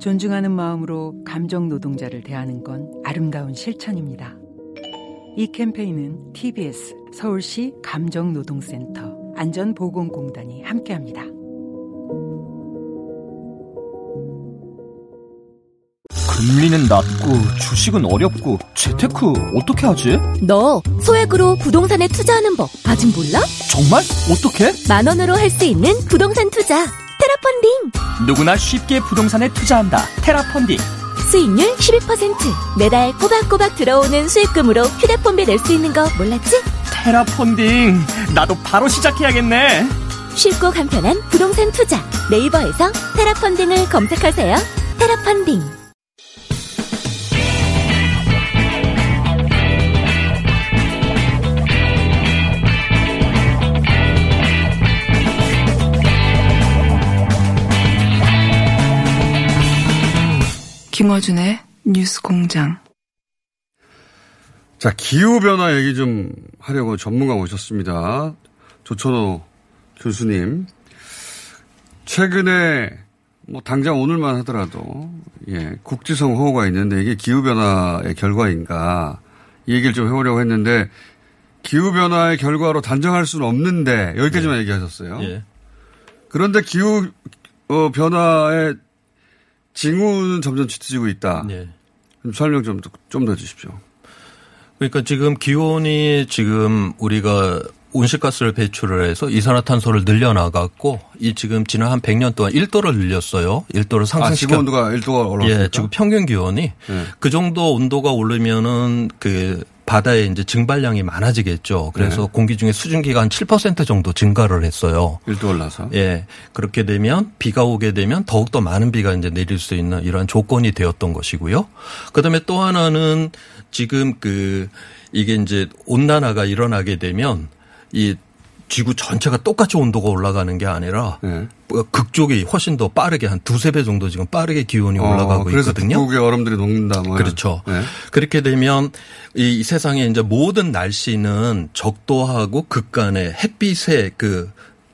존중하는 마음으로 감정노동자를 대하는 건 아름다운 실천입니다. 이 캠페인은 TBS, 서울시 감정노동센터, 안전보건공단이 함께합니다. 금리는 낮고 주식은 어렵고 재테크 어떻게 하지? 너 소액으로 부동산에 투자하는 법 아직 몰라? 정말? 어떻게? 10,000원으로 할 수 있는 부동산 투자 테라펀딩. 누구나 쉽게 부동산에 투자한다. 테라펀딩. 수익률 12%. 매달 꼬박꼬박 들어오는 수익금으로 휴대폰비 낼 수 있는 거 몰랐지? 테라펀딩. 나도 바로 시작해야겠네. 쉽고 간편한 부동산 투자. 네이버에서 테라펀딩을 검색하세요. 테라펀딩. 김어준의 뉴스 공장. 자, 기후변화 얘기 좀 하려고 전문가 오셨습니다. 조천호 교수님. 최근에, 당장 오늘만 하더라도, 국지성 호우가 있는데 이게 기후변화의 결과인가. 이 얘기를 좀 해보려고 했는데, 기후변화의 결과로 단정할 수는 없는데, 여기까지만 얘기하셨어요. 예. 그런데 기후변화의 징후는 점점 짙어지고 있다. 네. 좀 설명 좀 더 주십시오. 그러니까 지금 기온이 지금 우리가 온실가스를 배출을 해서 이산화탄소를 늘려나갔고 이 지금 지난 한 100년 동안 1도를 늘렸어요. 1도를 상승시켰고. 지금 온도가 1도가 올랐습니까? 예, 지금 평균 기온이. 네. 그 정도 온도가 오르면은 그 바다에 이제 증발량이 많아지겠죠. 그래서 네. 공기 중에 수증기가 한 7% 정도 증가를 했어요. 1도 올라서. 예. 그렇게 되면 비가 오게 되면 더욱더 많은 비가 이제 내릴 수 있는 이러한 조건이 되었던 것이고요. 그다음에 또 하나는 지금 이게 이제 온난화가 일어나게 되면 이 지구 전체가 똑같이 온도가 올라가는 게 아니라 네. 극쪽이 훨씬 더 빠르게 한 2-3배 정도 지금 빠르게 기온이 올라가고 그래서 있거든요. 그래서 북극의 얼음들이 녹는다. 그렇죠. 네. 그렇게 되면 이 세상에 이제 모든 날씨는 적도하고 극간의 햇빛의 그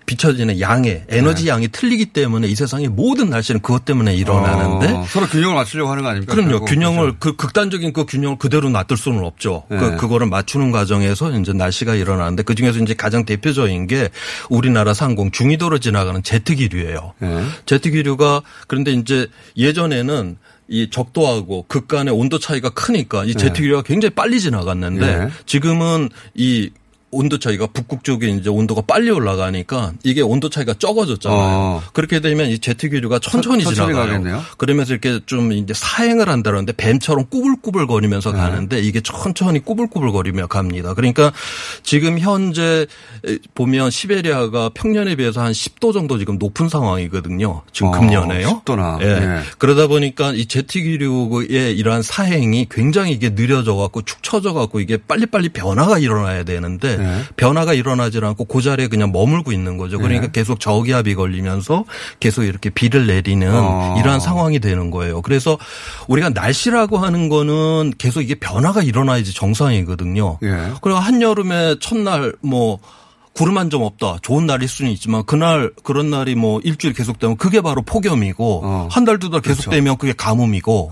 비춰지는 양의 에너지 양이 틀리기 때문에 이 세상의 모든 날씨는 그것 때문에 일어나는데 서로 균형을 맞추려고 하는 거 아닙니까? 그럼요. 균형을 그 극단적인 그 균형을 그대로 놔둘 수는 없죠. 네. 그거를 맞추는 과정에서 이제 날씨가 일어나는데 그 중에서 이제 가장 대표적인 게 우리나라 상공 중위도로 지나가는 제트기류예요. 네. 제트기류가 그런데 이제 예전에는 이 적도하고 극간의 온도 차이가 크니까 이 제트기류가 굉장히 빨리 지나갔는데 지금은 이 온도 차이가 북극 쪽에 이제 온도가 빨리 올라가니까 이게 온도 차이가 적어졌잖아요. 그렇게 되면 이 제트기류가 천천히 지나가요. 가겠네요. 그러면서 이렇게 좀 이제 사행을 한다는데 뱀처럼 꾸불꾸불 거리면서 가는데 이게 천천히 꾸불꾸불 거리며 갑니다. 그러니까 지금 현재 보면 시베리아가 평년에 비해서 한 10도 정도 지금 높은 상황이거든요. 지금 금년에요. 10도나. 예. 네. 그러다 보니까 이 제트기류의 이러한 사행이 굉장히 이게 느려져 갖고 축 처져 갖고 이게 빨리빨리 변화가 일어나야 되는데 변화가 일어나지 않고 그 자리에 그냥 머물고 있는 거죠. 그러니까 계속 저기압이 걸리면서 계속 이렇게 비를 내리는 이러한 상황이 되는 거예요. 그래서 우리가 날씨라고 하는 거는 계속 이게 변화가 일어나야지 정상이거든요. 그리고 한여름에 첫날 구름 한 점 없다. 좋은 날일 수는 있지만 그날 그런 날이 일주일 계속되면 그게 바로 폭염이고 한 달 두 달 계속되면 그게 가뭄이고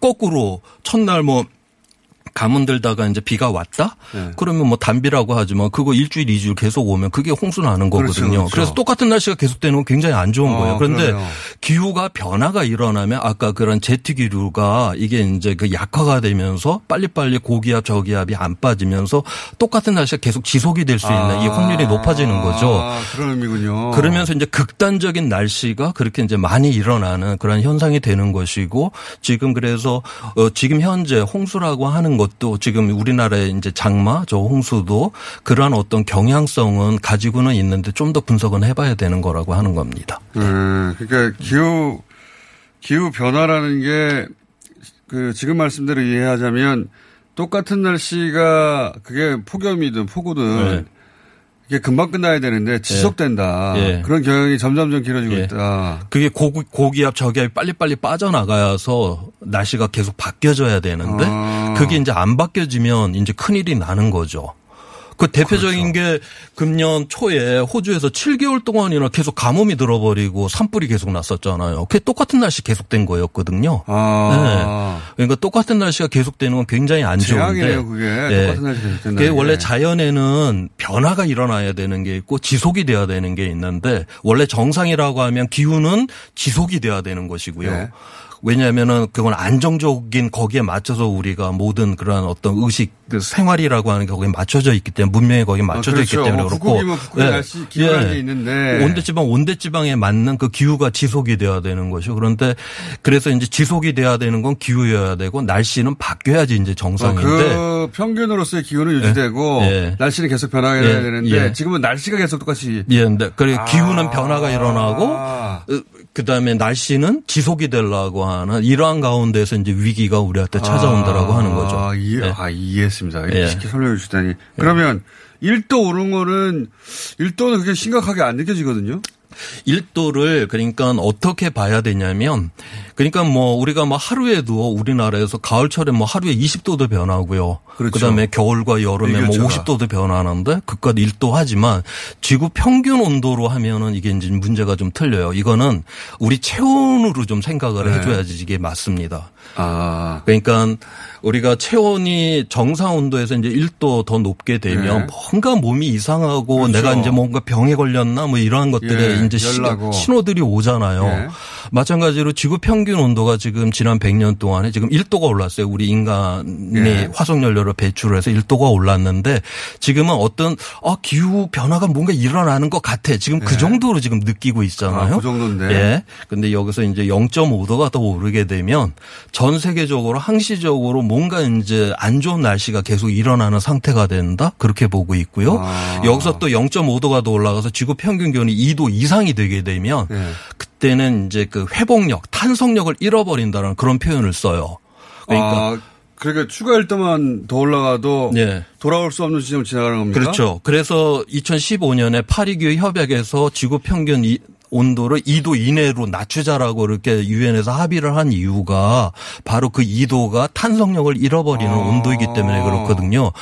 거꾸로 첫날 가뭄들다가 이제 비가 왔다? 그러면 단비라고 하지만 그거 일주일, 2주일 계속 오면 그게 홍수 나는 거거든요. 그렇죠. 그래서 똑같은 날씨가 계속되는 건 굉장히 안 좋은 거예요. 그런데 그래요. 기후가 변화가 일어나면 아까 그런 제트기류가 이게 이제 그 약화가 되면서 빨리빨리 고기압, 저기압이 안 빠지면서 똑같은 날씨가 계속 지속이 될 수 있는 이 확률이 높아지는 거죠. 그런 의미군요. 그러면서 이제 극단적인 날씨가 그렇게 이제 많이 일어나는 그런 현상이 되는 것이고 지금 그래서 지금 현재 홍수라고 하는 것도 지금 우리나라의 이제 장마, 저 홍수도 그러한 어떤 경향성은 가지고는 있는데 좀 더 분석은 해봐야 되는 거라고 하는 겁니다. 그러니까 기후 변화라는 게 그 지금 말씀대로 이해하자면 똑같은 날씨가 그게 폭염이든 폭우든 네. 이게 금방 끝나야 되는데 지속된다. 예. 그런 경향이 점점 길어지고 예. 있다. 그게 고기압 저기압이 빨리빨리 빠져나가서 날씨가 계속 바뀌어져야 되는데 그게 이제 안 바뀌어지면 이제 큰일이 나는 거죠. 그 대표적인 그렇죠. 게 금년 초에 호주에서 7개월 동안이나 계속 가뭄이 들어버리고 산불이 계속 났었잖아요. 그게 똑같은 날씨 계속된 거였거든요. 네. 그러니까 똑같은 날씨가 계속되는 건 굉장히 안 좋은데. 재앙이에요, 그게. 네. 똑같은 날씨 계속된다는 게. 원래 자연에는 변화가 일어나야 되는 게 있고 지속이 돼야 되는 게 있는데 원래 정상이라고 하면 기후는 지속이 돼야 되는 것이고요. 네. 왜냐하면은 그건 안정적인 거기에 맞춰서 우리가 모든 그런 어떤 의식 생활이라고 하는 게 거기에 맞춰져 있기 때문에 문명에 거기에 맞춰져 그렇죠. 있기 때문에 그렇고. 북극이면 북극의 날씨 기후라는 게 있는데. 온대지방에 맞는 그 기후가 지속이 돼야 되는 것이죠. 그런데 그래서 이제 지속이 돼야 되는 건 기후여야 되고 날씨는 바뀌어야지 이제 정상인데. 그 평균으로서의 기후는 유지되고 날씨는 계속 변화해야 되는데 지금은 날씨가 계속 똑같이. 예, 근데 그래 기후는 변화가 일어나고 그다음에 날씨는 지속이 되려고 하는 이러한 가운데서 이제 위기가 우리한테 찾아온다라고 하는 거죠. 이해했습니다. 이렇게 쉽게 설명해 주시다니. 그러면 1도 오른 거는 1도는 그렇게 심각하게 안 느껴지거든요. 1도를 그러니까 어떻게 봐야 되냐면 그러니까 뭐 우리가 뭐 하루에도 우리나라에서 가을철에 뭐 하루에 20도도 변하고요. 그렇죠. 그다음에 겨울과 여름에 일교차가. 뭐 50도도 변하는데 그깟 1도 하지만 지구 평균 온도로 하면은 이게 이제 문제가 좀 틀려요. 이거는 우리 체온으로 좀 생각을 해줘야지 이게 맞습니다. 그러니까 우리가 체온이 정상 온도에서 이제 1도 더 높게 되면 뭔가 몸이 이상하고 그렇죠. 내가 이제 뭔가 병에 걸렸나 뭐 이러한 것들에 이제 신호들이 오잖아요. 마찬가지로 지구 평균 온도가 지금 지난 100년 동안에 지금 1도가 올랐어요. 우리 인간이 화석연료를 배출을 해서 1도가 올랐는데 지금은 어떤 기후 변화가 뭔가 일어나는 것 같아. 지금 그 정도로 지금 느끼고 있잖아요. 그 정도인데. 예. 근데 여기서 이제 0.5도가 더 오르게 되면 전 세계적으로 항시적으로 뭔가 이제 안 좋은 날씨가 계속 일어나는 상태가 된다. 그렇게 보고 있고요. 여기서 또 0.5도가 더 올라가서 지구 평균 기온이 2도 이상이 되게 되면 그때는 이제 그 회복력, 탄성력을 잃어버린다는 그런 표현을 써요. 그러니까 추가 1도만 더 올라가도 돌아올 수 없는 지점을 지나가는 겁니까? 그렇죠. 그래서 2015년에 파리 기후 협약에서 지구 평균 온도를 2도 이내로 낮추자라고 이렇게 유엔에서 합의를 한 이유가 바로 그 2도가 탄성력을 잃어버리는 온도이기 때문에 그렇거든요.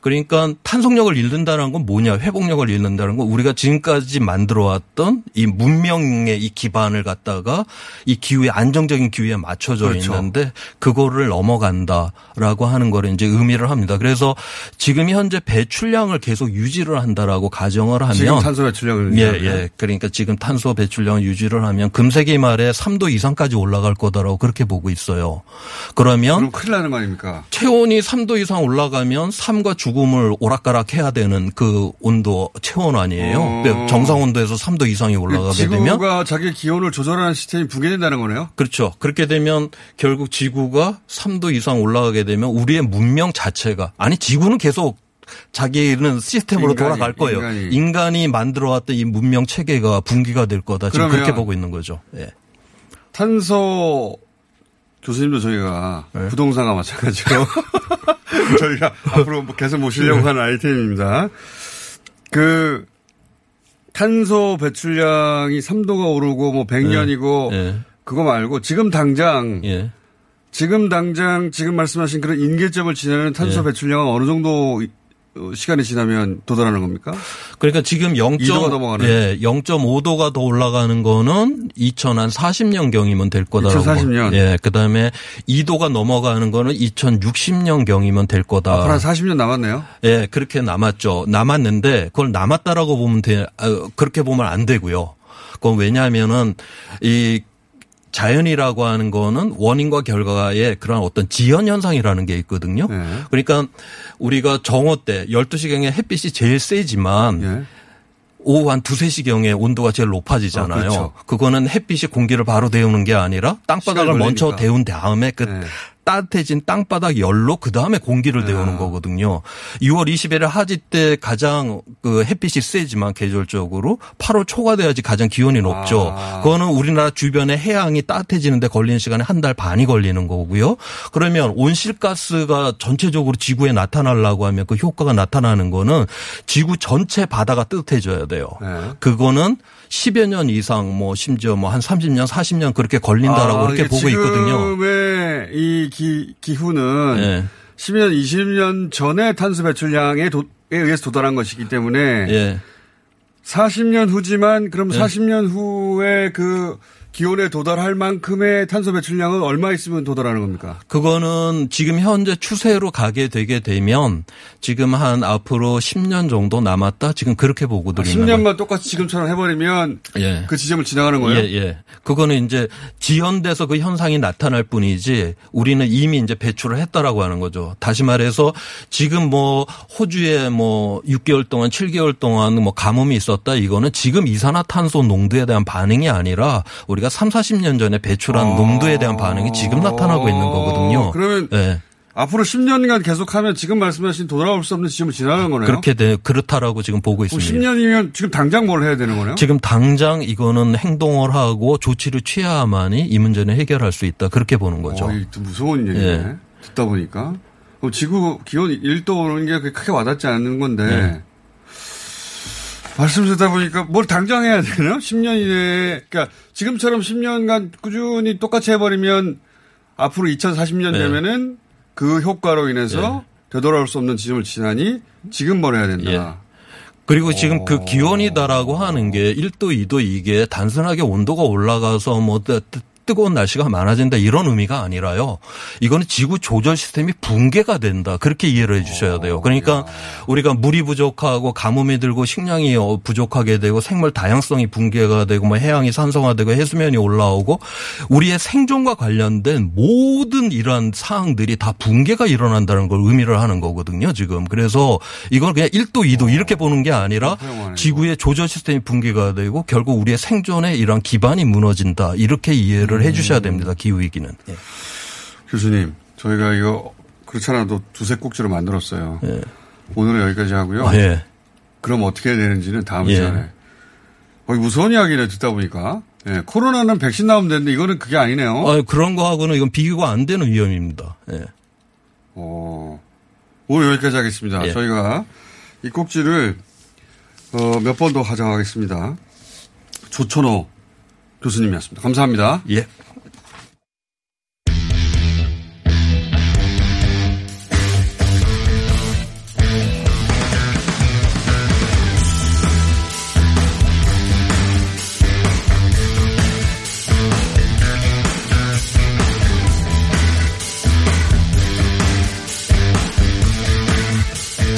그러니까 탄성력을 잃는다는 건 뭐냐. 회복력을 잃는다는 건 우리가 지금까지 만들어왔던 이 문명의 이 기반을 갖다가 이 기후의 안정적인 기후에 맞춰져 그렇죠. 있는데 그거를 넘어간다라고 하는 걸 이제 의미를 합니다. 그래서 지금 현재 배출량을 계속 유지를 한다라고 가정을 하면 지금 탄소 배출량을 예. 그러니까 지금 탄소 배출량을 유지를 하면 금세기 말에 3도 이상까지 올라갈 거다라고 그렇게 보고 있어요. 그럼 큰일 나는 말입니까? 체온이 3도 이상 올라가면 삶과 죽음을 오락가락해야 되는 그 온도 체온 아니에요. 정상 온도에서 3도 이상이 올라가게 되면 지구가 자기 기온을 조절하는 시스템이 붕괴된다는 거네요. 그렇죠. 그렇게 되면 결국 지구가 3도 이상 올라가게 되면 우리의 문명 자체가 지구는 계속 자기는 시스템으로 돌아갈 거예요. 인간이 만들어왔던 이 문명 체계가 붕괴가 될 거다. 지금 그렇게 보고 있는 거죠. 예. 탄소 교수님도 저희가 부동산과 마찬가지로 저희가 앞으로 계속 모시려고 하는 아이템입니다. 그 탄소 배출량이 3도가 오르고 뭐 100년이고 그거 말고 지금 당장 지금 말씀하신 그런 인계점을 지나는 탄소 배출량은 어느 정도 시간이 지나면 도달하는 겁니까? 그러니까 지금 0.5도가 더 올라가는 거는 2040년경이면 될 거다라고. 2040년. 예, 그다음에 2도가 넘어가는 거는 2060년경이면 될 거다. 앞으로 한 40년 남았네요. 예, 그렇게 남았죠. 남았는데 그걸 남았다라고 보면 그렇게 보면 안 되고요. 그건 왜냐하면은 이 자연이라고 하는 거는 원인과 결과의 그런 어떤 지연 현상이라는 게 있거든요. 그러니까 우리가 정오 때 12시경에 햇빛이 제일 세지만 오후 한 2-3시경에 온도가 제일 높아지잖아요. 그렇죠. 그거는 햇빛이 공기를 바로 데우는 게 아니라 땅바닥을 먼저 데운 다음에 따뜻해진 땅바닥 열로 그다음에 공기를 데우는 거거든요. 6월 20일에 하지 때 가장 그 햇빛이 세지만 계절적으로 8월 초가 돼야지 가장 기온이 높죠. 그거는 우리나라 주변의 해양이 따뜻해지는데 걸리는 시간이 한 달 반이 걸리는 거고요. 그러면 온실가스가 전체적으로 지구에 나타나려고 하면 그 효과가 나타나는 거는 지구 전체 바다가 따뜻해져야 돼요. 네. 그거는 10여 년 이상 뭐 심지어 뭐 한 30년 40년 그렇게 걸린다라고 이렇게 보고 있거든요. 지금의 이 기후는 네. 10년 20년 전에 탄소 배출량에 의해서 도달한 것이기 때문에 네. 40년 후지만 그럼 네. 40년 후에 그 기온에 도달할 만큼의 탄소 배출량은 얼마 있으면 도달하는 겁니까? 그거는 지금 현재 추세로 가게 되게 되면 지금 한 앞으로 10년 정도 남았다? 지금 그렇게 보고드리는 거예요. 10년만 똑같이 지금처럼 해버리면 예. 그 지점을 지나가는 거예요? 예, 예. 그거는 이제 지연돼서 그 현상이 나타날 뿐이지 우리는 이미 이제 배출을 했다라고 하는 거죠. 다시 말해서 지금 뭐 호주에 뭐 6개월 동안 7개월 동안 뭐 가뭄이 있었다 이거는 지금 이산화탄소 농도에 대한 반응이 아니라 우리가 3, 40년 전에 배출한 농도에 대한 반응이 지금 나타나고 있는 거거든요. 그러면 네. 앞으로 10년간 계속하면 지금 말씀하신 돌아올 수 없는 지점을 지나가는 거네요. 그렇다라고 지금 보고 있습니다. 10년이면 지금 당장 뭘 해야 되는 거네요? 지금 당장 이거는 행동을 하고 조치를 취해야만이 이 문제는 해결할 수 있다. 그렇게 보는 거죠. 무서운 얘기네. 예. 듣다 보니까. 그럼 지구 기온 1도 오는 게 크게 와닿지 않는 건데. 예. 말씀 듣다 보니까 뭘 당장 해야 되나요? 10년 이내에. 그러니까 지금처럼 10년간 꾸준히 똑같이 해버리면 앞으로 2040년 네. 되면은 그 효과로 인해서 네. 되돌아올 수 없는 지점을 지나니 지금 뭘 해야 된다. 네. 그리고 지금 그 기온이다라고 하는 게 1도, 2도 이게 단순하게 온도가 올라가서 뭐 뜨거운 날씨가 많아진다 이런 의미가 아니라요. 이거는 지구 조절 시스템이 붕괴가 된다. 그렇게 이해를 해 주셔야 돼요. 그러니까 우리가 물이 부족하고 가뭄이 들고 식량이 부족하게 되고 생물 다양성이 붕괴가 되고 뭐 해양이 산성화되고 해수면이 올라오고 우리의 생존과 관련된 모든 이러한 사항들이 다 붕괴가 일어난다는 걸 의미를 하는 거거든요. 지금. 그래서 이건 그냥 1도 2도 이렇게 보는 게 아니라 지구의 조절 시스템이 붕괴가 되고 결국 우리의 생존의 이런 기반이 무너진다. 이렇게 이해를 해주셔야 됩니다. 기후위기는. 예. 교수님 저희가 이거 그렇잖아도 두세 꼭지로 만들었어요. 예. 오늘은 여기까지 하고요. 예. 그럼 어떻게 해야 되는지는 다음 시간에. 거의 무서운 이야기를 듣다 보니까. 예. 코로나는 백신 나오면 되는데 이거는 그게 아니네요. 아니, 그런 거하고는 이건 비교가 안 되는 위험입니다. 예. 오늘 여기까지 하겠습니다. 예. 저희가 이 꼭지를 몇 번 더 가져가겠습니다. 조천호 교수님이었습니다. 감사합니다. 예.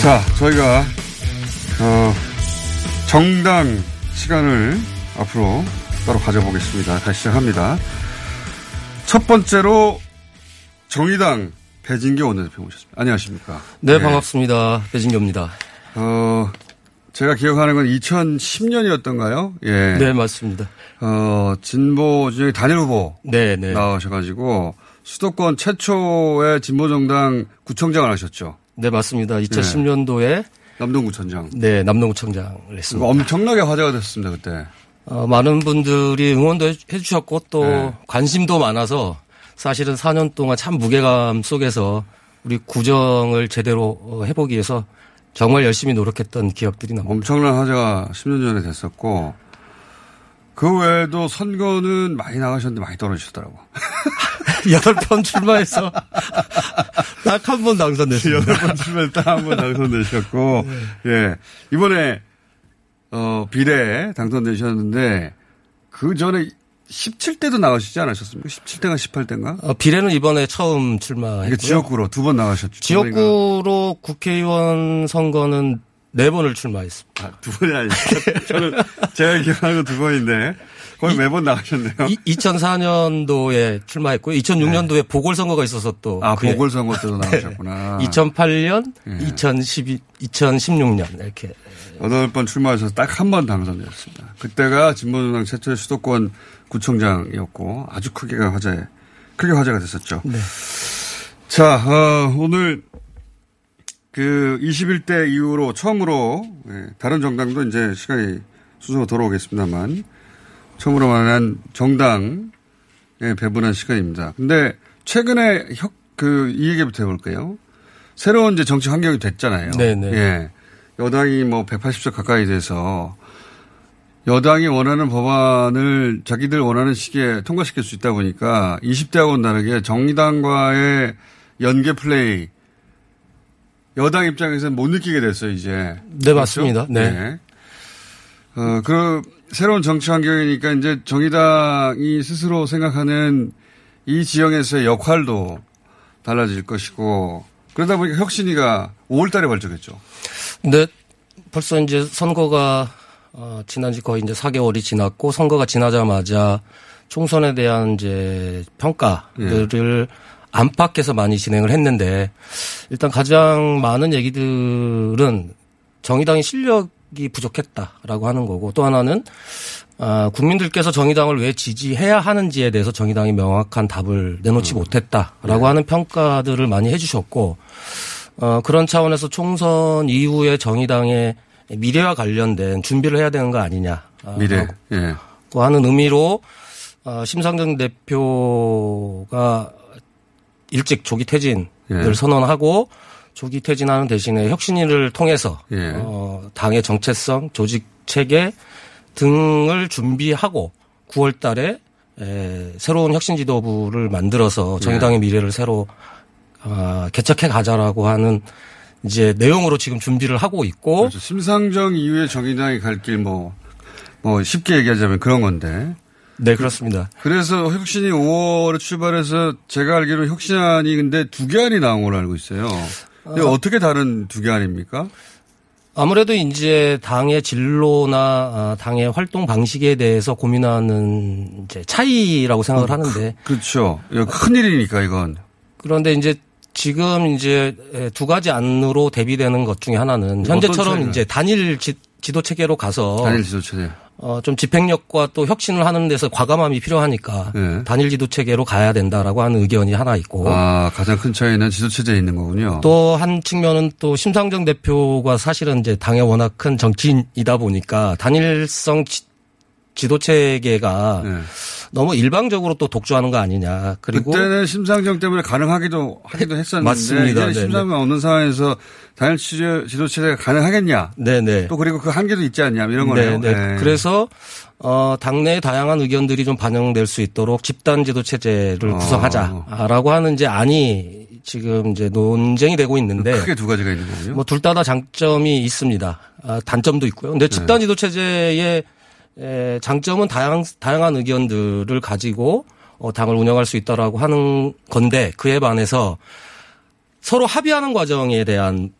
자, 저희가 정당 시간을 앞으로 따로 가져보겠습니다. 다시 시작합니다. 첫 번째로 정의당 배진교 원내대표 모셨습니다. 안녕하십니까? 네, 네. 반갑습니다. 배진교입니다. 제가 기억하는 건 2010년이었던가요? 예. 네, 맞습니다. 진보 중에 단일 후보 네. 나오셔가지고 수도권 최초의 진보 정당 구청장을 하셨죠? 네, 맞습니다. 2010년도에 네. 남동구청장. 네, 남동구청장을 했습니다. 엄청나게 화제가 됐습니다 그때. 많은 분들이 응원도 해주셨고 또 네. 관심도 많아서 사실은 4년 동안 참 무게감 속에서 우리 구정을 제대로 해보기 위해서 정말 열심히 노력했던 기억들이 납니다. 엄청난 화제가 10년 전에 됐었고 그 외에도 선거는 많이 나가셨는데 많이 떨어지셨더라고. 8번 출마해서 딱 한 번 당선됐습니다. 8번 출마해서 딱 한 번 당선되셨고 네. 예 이번에 비례에 당선되셨는데 그 전에 17대도 나가시지 않으셨습니까? 17대가 18대인가? 비례는 이번에 처음 출마했고요. 이게 지역구로 두 번 나가셨죠. 지역구로 국회의원 선거는 4번을 출마했습니다. 두 번이 아니죠. 저는 제가 기억하는 두 번인데 거의 매번 나가셨네요. 2004년도에 출마했고요. 2006년도에 네. 보궐선거가 있어서 또. 보궐선거 때도 나가셨구나. 네. 2008년, 네. 2016년 이렇게. 8번 출마하셔서 딱 한 번 당선되었습니다. 그때가 진보정당 최초의 수도권 구청장이었고 아주 크게 화제가 됐었죠. 네. 자, 오늘 그 21대 이후로 처음으로 다른 정당도 이제 시간이 순서가 돌아오겠습니다만 처음으로 만난 정당에 배분한 시간입니다. 근데 최근에 이 얘기부터 해볼게요. 새로운 이제 정치 환경이 됐잖아요. 네네. 예. 여당이 뭐 180석 가까이 돼서 여당이 원하는 법안을 자기들 원하는 시기에 통과시킬 수 있다 보니까 20대하고는 다르게 정의당과의 연계 플레이 여당 입장에서는 못 느끼게 됐어요, 이제. 네, 맞습니다. 그렇죠? 네. 네. 새로운 정치 환경이니까 이제 정의당이 스스로 생각하는 이 지형에서의 역할도 달라질 것이고 그러다 보니까 혁신위가 5월 달에 발족했죠. 네. 벌써 이제 선거가 지난 지 거의 이제 4개월이 지났고 선거가 지나자마자 총선에 대한 이제 평가들을 안팎에서 많이 진행을 했는데 일단 가장 많은 얘기들은 정의당의 실력이 부족했다라고 하는 거고 또 하나는 국민들께서 정의당을 왜 지지해야 하는지에 대해서 정의당이 명확한 답을 내놓지 못했다라고 하는 평가들을 많이 해주셨고 그런 차원에서 총선 이후에 정의당의 미래와 관련된 준비를 해야 되는 거 아니냐. 미래. 예. 하는 의미로 심상정 대표가 일찍 조기 퇴진을 선언하고 조기 퇴진하는 대신에 혁신위를 통해서 당의 정체성, 조직 체계 등을 준비하고 9월 달에 새로운 혁신 지도부를 만들어서 정의당의 미래를 새로 개척해 가자라고 하는 이제 내용으로 지금 준비를 하고 있고. 그렇죠. 심상정 이후에 정의당이 갈 길 뭐 쉽게 얘기하자면 그런 건데. 네, 그렇습니다. 그래서 혁신이 5월에 출발해서 제가 알기로 혁신안이 근데 2개안이 나온 걸로 알고 있어요. 근데 어떻게 다른 2개안입니까? 아무래도 이제 당의 진로나 당의 활동 방식에 대해서 고민하는 이제 차이라고 생각을 하는데. 그렇죠. 큰일이니까 이건. 그런데 이제 지금 이제 두 가지 안으로 대비되는 것 중에 하나는 현재처럼 이제 단일 지도 체계로 가서 단일 지도 체계 좀 집행력과 또 혁신을 하는 데서 과감함이 필요하니까 단일 지도 체계로 가야 된다라고 하는 의견이 하나 있고 가장 큰 차이는 지도 체제에 있는 거군요. 또 한 측면은 또 심상정 대표가 사실은 이제 당의 워낙 큰 정치인이다 보니까 단일성 지도 체계가 너무 일방적으로 또 독주하는 거 아니냐. 그리고 그때는 심상정 때문에 하기도 했었는데 맞습니다. 이제 심상정 없는 상황에서 단일 지도 체제가 가능하겠냐. 네네. 또 그리고 그 한계도 있지 않냐 이런 거네요. 네. 그래서 당내의 다양한 의견들이 좀 반영될 수 있도록 집단 지도 체제를 구성하자라고 하는 이제 안이 지금 이제 논쟁이 되고 있는데 크게 두 가지가 있는 거죠. 뭐 둘 다 장점이 있습니다. 단점도 있고요. 근데 집단 지도 체제의 장점은 다양한 의견들을 가지고 당을 운영할 수 있다라고 하는 건데 그에 반해서 서로 합의하는 과정에 대한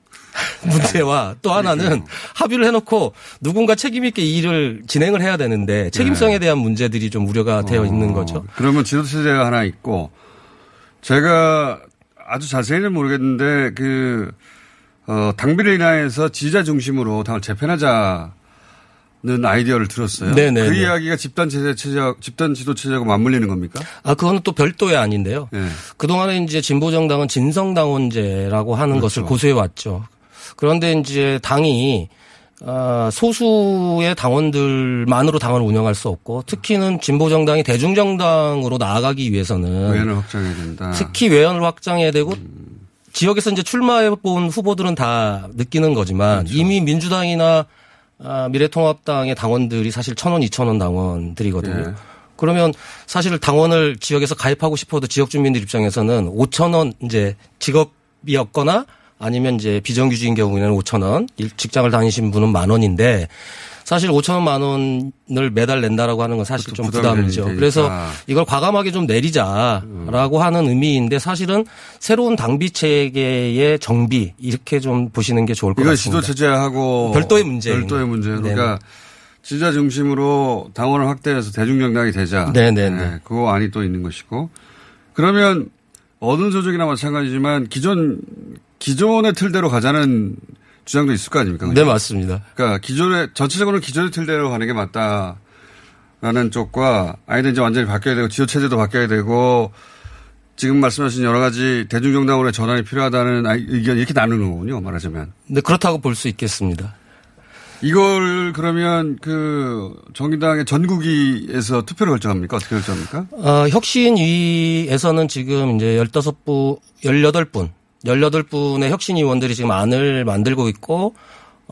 문제와 또 하나는 합의를 해놓고 누군가 책임 있게 이 일을 진행을 해야 되는데 책임성에 대한 문제들이 좀 우려가 되어 있는 거죠. 그러면 지도체제가 하나 있고 제가 아주 자세히는 모르겠는데 당비를 인하해서 지지자 중심으로 당을 재편하자. 는 아이디어를 들었어요. 네네. 그 이야기가 집단 지도 체제하고 맞물리는 겁니까? 그거는 또 별도의 안인데요. 네. 그동안에 이제 진보정당은 진성당원제라고 하는 것을 고수해왔죠. 그런데 이제 당이, 소수의 당원들만으로 당을 운영할 수 없고 특히는 진보정당이 대중정당으로 나아가기 위해서는. 외연을 확장해야 된다. 특히 외연을 확장해야 되고 지역에서 이제 출마해본 후보들은 다 느끼는 거지만 이미 민주당이나 미래통합당의 당원들이 사실 1,000원, 2,000원 당원들이거든요. 예. 그러면 사실 당원을 지역에서 가입하고 싶어도 지역 주민들 입장에서는 5,000원 이제 직업이었거나 아니면 이제 비정규직인 경우에는 5,000원, 직장을 다니신 분은 10,000원인데 사실 5,000원, 10,000원을 매달 낸다라고 하는 건 사실 좀 부담이죠. 그래서 이걸 과감하게 좀 내리자라고 하는 의미인데 사실은 새로운 당비 체계의 정비 이렇게 좀 보시는 게 좋을 것 같습니다. 이건 지도 체제하고 별도의 문제로. 그러니까 지지자 중심으로 당원을 확대해서 대중정당이 되자. 네네. 네, 그거 안이 또 있는 것이고. 그러면 어느 조직이나 마찬가지지만 기존의 틀대로 가자는 주장도 있을 거 아닙니까? 그냥? 네, 맞습니다. 그러니까 전체적으로는 기존의 틀대로 가는 게 맞다라는 쪽과 아이들 이제 완전히 바뀌어야 되고 지도체제도 바뀌어야 되고 지금 말씀하신 여러 가지 대중정당으로의 전환이 필요하다는 의견 이렇게 나누는 거군요, 말하자면. 네, 그렇다고 볼 수 있겠습니다. 이걸 그러면 그 정의당의 전국위에서 투표를 결정합니까? 어떻게 결정합니까? 혁신위에서는 지금 이제 18분의 혁신위원들이 지금 안을 만들고 있고,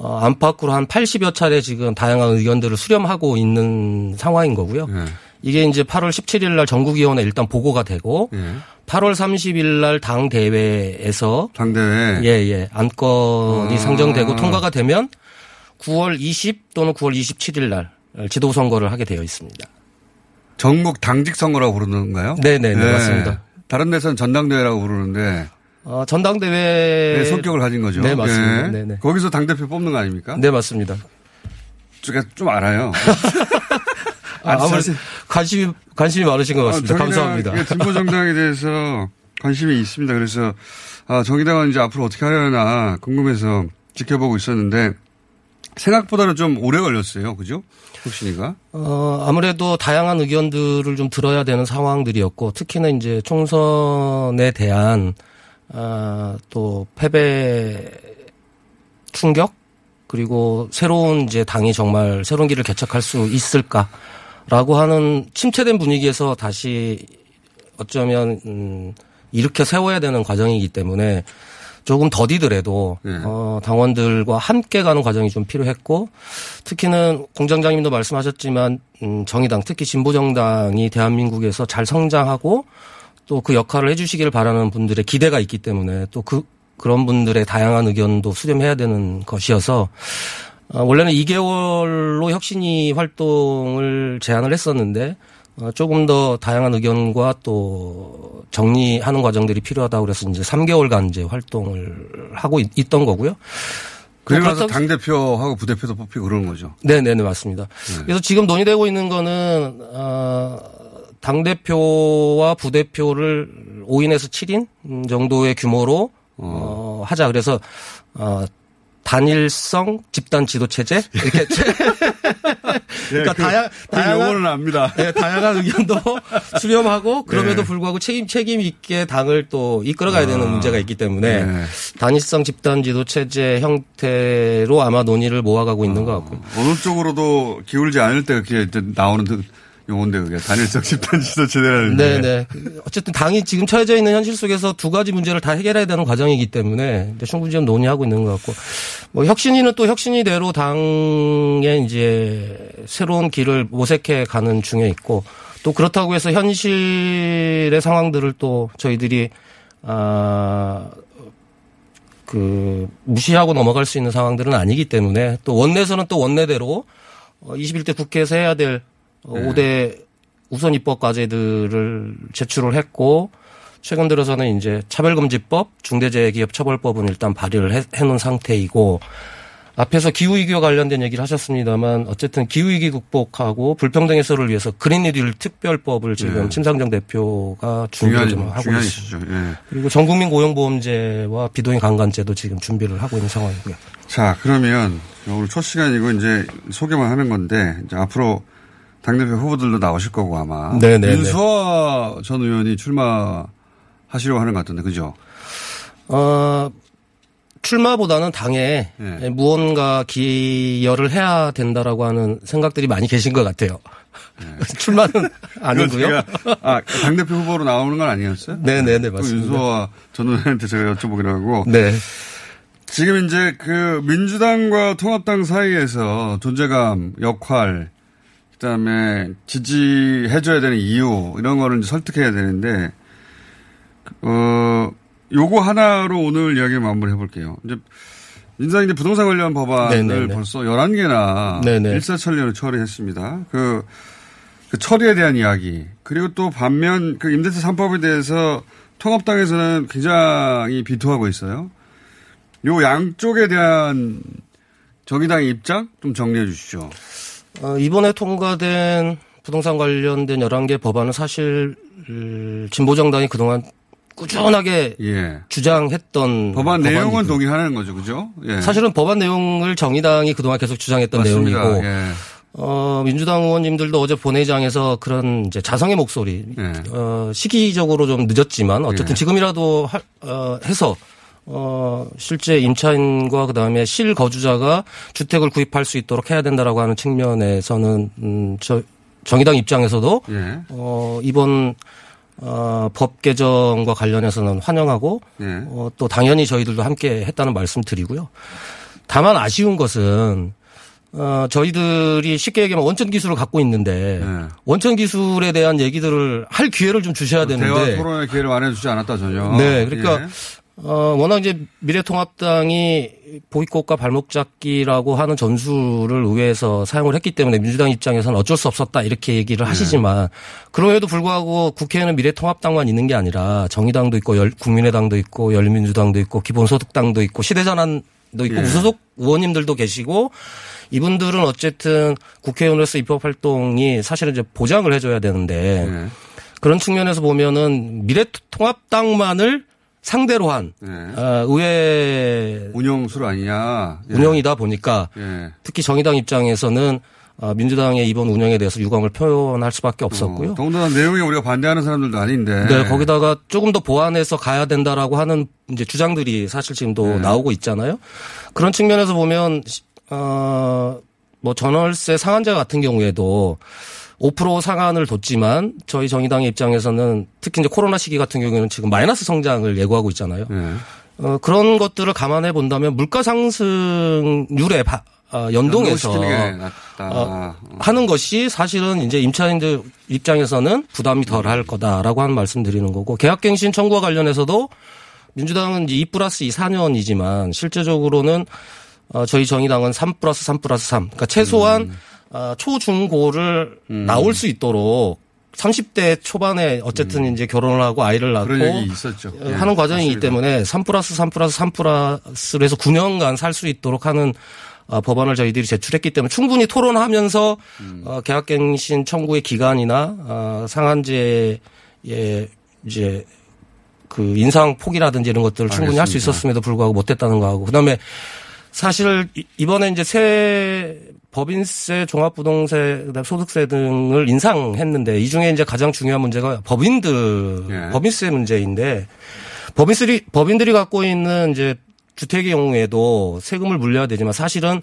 안팎으로 한 80여 차례 지금 다양한 의견들을 수렴하고 있는 상황인 거고요. 네. 이게 이제 8월 17일 날 전국위원회 일단 보고가 되고, 예. 8월 30일 날 당대회에서. 당대회? 예, 예. 안건이 상정되고 통과가 되면 9월 20 또는 9월 27일 날 지도선거를 하게 되어 있습니다. 전국 당직 선거라고 부르는가요? 네네, 네. 맞습니다. 다른 데서는 전당대회라고 부르는데. 전당대회. 네, 성격을 가진 거죠. 네, 맞습니다. 네. 네네. 거기서 당대표 뽑는 거 아닙니까? 네, 맞습니다. 제가 좀 알아요. 아무래도 관심이 많으신 것 같습니다. 감사합니다. 진보 정당에 대해서 관심이 있습니다. 그래서 정의당은 이제 앞으로 어떻게 하려나 궁금해서 지켜보고 있었는데 생각보다는 좀 오래 걸렸어요, 그죠? 혁신이가? 아무래도 다양한 의견들을 좀 들어야 되는 상황들이었고, 특히나 이제 총선에 대한 또 패배 충격 그리고 새로운 이제 당이 정말 새로운 길을 개척할 수 있을까? 라고 하는 침체된 분위기에서 다시 어쩌면 일으켜 세워야 되는 과정이기 때문에 조금 더디더라도 당원들과 함께 가는 과정이 좀 필요했고, 특히는 공장장님도 말씀하셨지만 정의당, 특히 진보정당이 대한민국에서 잘 성장하고 또 그 역할을 해 주시길 바라는 분들의 기대가 있기 때문에 또 그런 분들의 다양한 의견도 수렴해야 되는 것이어서 원래는 2개월로 혁신이 활동을 제안을 했었는데 조금 더 다양한 의견과 또 정리하는 과정들이 필요하다고 그래서 이제 3개월간 이제 활동을 하고 있던 거고요. 그래서 당대표하고 부대표도 뽑히고 그런 거죠. 네네네, 맞습니다. 네. 그래서 지금 논의되고 있는 거는 당대표와 부대표를 5인에서 7인 정도의 규모로 하자. 그래서 단일성 집단 지도체제 이렇게 그러니까 다양한 용어는 압니다. 네, 다양한 의견도 수렴하고 그럼에도 불구하고 책임 있게 당을 또 이끌어가야 되는 문제가 있기 때문에 단일성 집단 지도체제 형태로 아마 논의를 모아가고 있는 것 같고요. 어느 쪽으로도 기울지 않을 때 그렇게 나오는 용어인데 그게 단일성 집단 지도체제라는. 네네. 어쨌든 당이 지금 처해져 있는 현실 속에서 두 가지 문제를 다 해결해야 되는 과정이기 때문에 충분히 좀 논의하고 있는 것 같고, 뭐 혁신위는 또 혁신위대로 당의 이제 새로운 길을 모색해 가는 중에 있고, 또 그렇다고 해서 현실의 상황들을 또 저희들이 무시하고 넘어갈 수 있는 상황들은 아니기 때문에 또 원내에서는 또 원내대로 21대 국회에서 해야 될 5대 우선 입법 과제들을 제출을 했고, 최근 들어서는 이제 차별금지법, 중대재해기업처벌법은 일단 발의를 해놓은 상태이고, 앞에서 기후위기와 관련된 얘기를 하셨습니다만 어쨌든 기후위기 극복하고 불평등 해소를 위해서 그린뉴딜 특별법을 지금 심상정 대표가 준비를 좀 하고 있습니다. 그리고 전국민 고용보험제와 비동의 강간제도 지금 준비를 하고 있는 상황이고요. 자, 그러면 오늘 첫 시간이고 이제 소개만 하는 건데, 이제 앞으로 당대표 후보들도 나오실 거고 아마. 네네. 윤소아 전 의원이 출마하시려고 하는 것 같던데, 그죠? 출마보다는 당에 무언가 기여를 해야 된다라고 하는 생각들이 많이 계신 것 같아요. 출마는 아니고요. 당대표 후보로 나오는 건 아니었어요? 네네네, 맞습니다. 윤소아 전 의원한테 제가 여쭤보기로 하고. 네. 지금 이제 그 민주당과 통합당 사이에서 존재감, 역할, 그다음에 지지해줘야 되는 이유 이런 거를 설득해야 되는데, 요거 하나로 오늘 이야기를 마무리해볼게요. 이제 민주당이 부동산 관련 법안을 네네네. 벌써 11개나 네네. 일사천리로 처리했습니다. 그 처리에 대한 이야기, 그리고 또 반면 그 임대차 3법에 대해서 통합당에서는 굉장히 비토하고 있어요. 요 양쪽에 대한 정의당의 입장 좀 정리해 주시죠. 이번에 통과된 부동산 관련된 11개 법안은 사실 진보정당이 그동안 꾸준하게 주장했던 법안 내용은 동의하는 거죠, 그죠? 예. 사실은 법안 내용을 정의당이 그동안 계속 주장했던 맞습니다. 내용이고 민주당 의원님들도 어제 본회의장에서 그런 이제 자성의 목소리, 네. 시기적으로 좀 늦었지만 어쨌든 네. 지금이라도 해서 실제 임차인과 그다음에 실거주자가 주택을 구입할 수 있도록 해야 된다라고 하는 측면에서는 정의당 입장에서도 네. 이번 법 개정과 관련해서는 환영하고 네. 또 당연히 저희들도 함께 했다는 말씀 드리고요. 다만 아쉬운 것은 저희들이 쉽게 얘기하면 원천 기술을 갖고 있는데 네. 원천 기술에 대한 얘기들을 할 기회를 좀 주셔야 되는데 대화 토론의 기회를 마련해 주지 않았다 전혀. 네, 그러니까 예. 워낙 이제 미래통합당이 보이콧과 발목 잡기라고 하는 전술을 의회에서 사용을 했기 때문에 민주당 입장에서는 어쩔 수 없었다 이렇게 얘기를 하시지만 네. 그럼에도 불구하고 국회에는 미래통합당만 있는 게 아니라 정의당도 있고 국민의당도 있고 열린민주당도 있고 기본소득당도 있고 시대전환도 있고 예. 무소속 의원님들도 계시고 이분들은 어쨌든 국회의원으로서 입법활동이 사실은 이제 보장을 해줘야 되는데 네. 그런 측면에서 보면은 미래통합당만을 상대로 한 네. 의회 운영술 아니냐 예. 운영이다 보니까 예. 특히 정의당 입장에서는 민주당의 이번 운영에 대해서 유감을 표현할 수밖에 없었고요. 더군다나 내용이 우리가 반대하는 사람들도 아닌데. 네, 거기다가 조금 더 보완해서 가야 된다라고 하는 이제 주장들이 사실 지금도 네. 나오고 있잖아요. 그런 측면에서 보면 뭐 전월세 상한제 같은 경우에도 5% 상한을 뒀지만 저희 정의당의 입장에서는 특히 이제 코로나 시기 같은 경우에는 지금 마이너스 성장을 예고하고 있잖아요. 네. 그런 것들을 감안해 본다면 물가 상승률에 연동해서 하는 것이 사실은 이제 임차인들 입장에서는 부담이 덜할 거다라고 하는 말씀드리는 거고 계약갱신 청구와 관련해서도 민주당은 이제 2+2 4년이지만 실제적으로는 저희 정의당은 3+3+3 그러니까 최소한 초중고를 나올 수 있도록 30대 초반에 어쨌든 이제 결혼을 하고 아이를 낳고 하는 과정이기 맞습니다. 때문에 3+3+3+3+로 해서 9년간 살 수 있도록 하는 법안을 저희들이 제출했기 때문에 충분히 토론하면서 계약갱신 청구의 기간이나 상한제의 이제 그 인상 폭이라든지 이런 것들을 알겠습니다. 충분히 할 수 있었음에도 불구하고 못했다는 거하고 그다음에 사실 이번에 이제 새 법인세, 종합부동세, 소득세 등을 인상했는데 이 중에 이제 가장 중요한 문제가 법인세 문제인데 법인들이 갖고 있는 이제 주택의 경우에도 세금을 물려야 되지만 사실은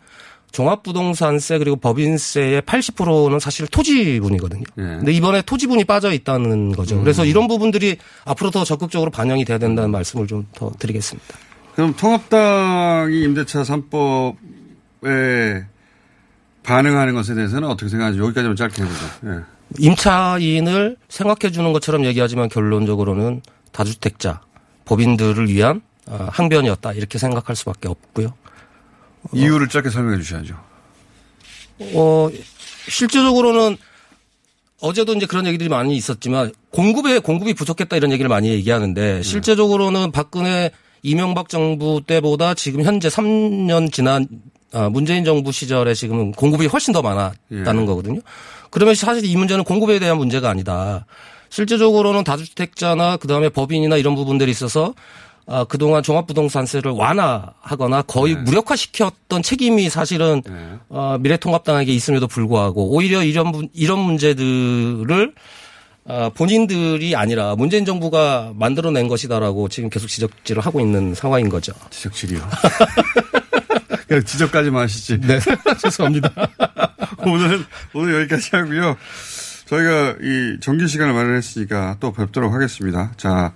종합부동산세 그리고 법인세의 80%는 사실 토지분이거든요. 그런데 이번에 토지분이 빠져 있다는 거죠. 그래서 이런 부분들이 앞으로 더 적극적으로 반영이 돼야 된다는 말씀을 좀 더 드리겠습니다. 그럼 통합당이 임대차 3법에 반응하는 것에 대해서는 어떻게 생각하는지 여기까지만 짧게 해보죠. 예. 임차인을 생각해 주는 것처럼 얘기하지만 결론적으로는 다주택자, 법인들을 위한 항변이었다 이렇게 생각할 수밖에 없고요. 이유를 짧게 설명해 주셔야죠. 실제적으로는 어제도 이제 그런 얘기들이 많이 있었지만 공급이 부족했다 이런 얘기를 많이 얘기하는데 실제적으로는 박근혜 이명박 정부 때보다 지금 현재 3년 지난 문재인 정부 시절에 지금은 공급이 훨씬 더 많았다는 예. 거거든요. 그러면 사실 이 문제는 공급에 대한 문제가 아니다. 실제적으로는 다주택자나 그다음에 법인이나 이런 부분들이 있어서 그동안 종합부동산세를 완화하거나 거의 네. 무력화시켰던 책임이 사실은 네. 미래통합당에게 있음에도 불구하고 오히려 이런 문제들을 본인들이 아니라 문재인 정부가 만들어낸 것이다라고 지금 계속 지적질을 하고 있는 상황인 거죠. 지적질이요? 그냥 지적까지만 하시지. 네. 죄송합니다. 오늘 여기까지 하고요. 저희가 이 정규 시간을 마련했으니까 또 뵙도록 하겠습니다. 자,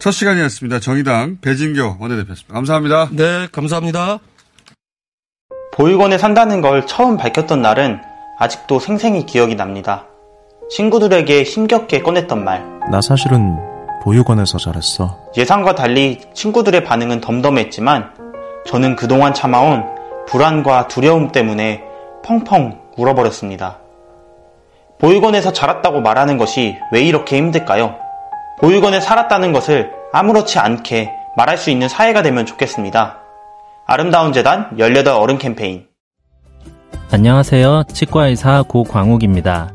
첫 시간이었습니다. 정의당 배진교 원내대표였습니다. 감사합니다. 네, 감사합니다. 보육원에 산다는 걸 처음 밝혔던 날은 아직도 생생히 기억이 납니다. 친구들에게 힘겹게 꺼냈던 말. 나 사실은 보육원에서 자랐어. 예상과 달리 친구들의 반응은 덤덤했지만 저는 그동안 참아온 불안과 두려움 때문에 펑펑 울어버렸습니다. 보육원에서 자랐다고 말하는 것이 왜 이렇게 힘들까요? 보육원에 살았다는 것을 아무렇지 않게 말할 수 있는 사회가 되면 좋겠습니다. 아름다운 재단 18어른 캠페인. 안녕하세요. 치과의사 고광욱입니다.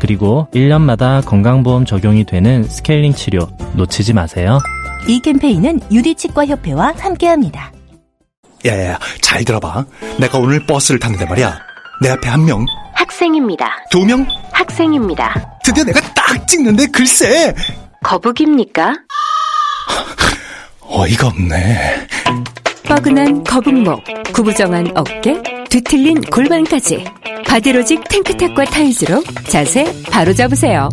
그리고 1년마다 건강보험 적용이 되는 스케일링 치료 놓치지 마세요. 이 캠페인은 유디치과협회와 함께합니다. 야야야, 잘 들어봐. 내가 오늘 버스를 탔는데 말이야, 내 앞에 한 명 학생입니다. 두 명 학생입니다. 드디어 내가 딱 찍는데 글쎄 거북입니까? 어이가 없네. 뻐근한 거북목, 구부정한 어깨, 뒤틀린 골반까지 바디로직 탱크탑과 타일즈로 자세 바로 잡으세요.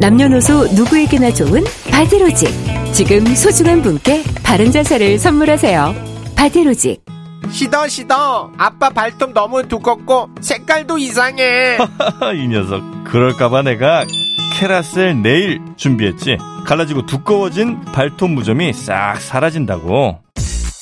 남녀노소 누구에게나 좋은 바디로직, 지금 소중한 분께 바른 자세를 선물하세요. 바디로직. 시더 아빠 발톱 너무 두껍고 색깔도 이상해. 이 녀석, 그럴까봐 내가 캐라셀 네일 준비했지. 갈라지고 두꺼워진 발톱 무좀이 싹 사라진다고.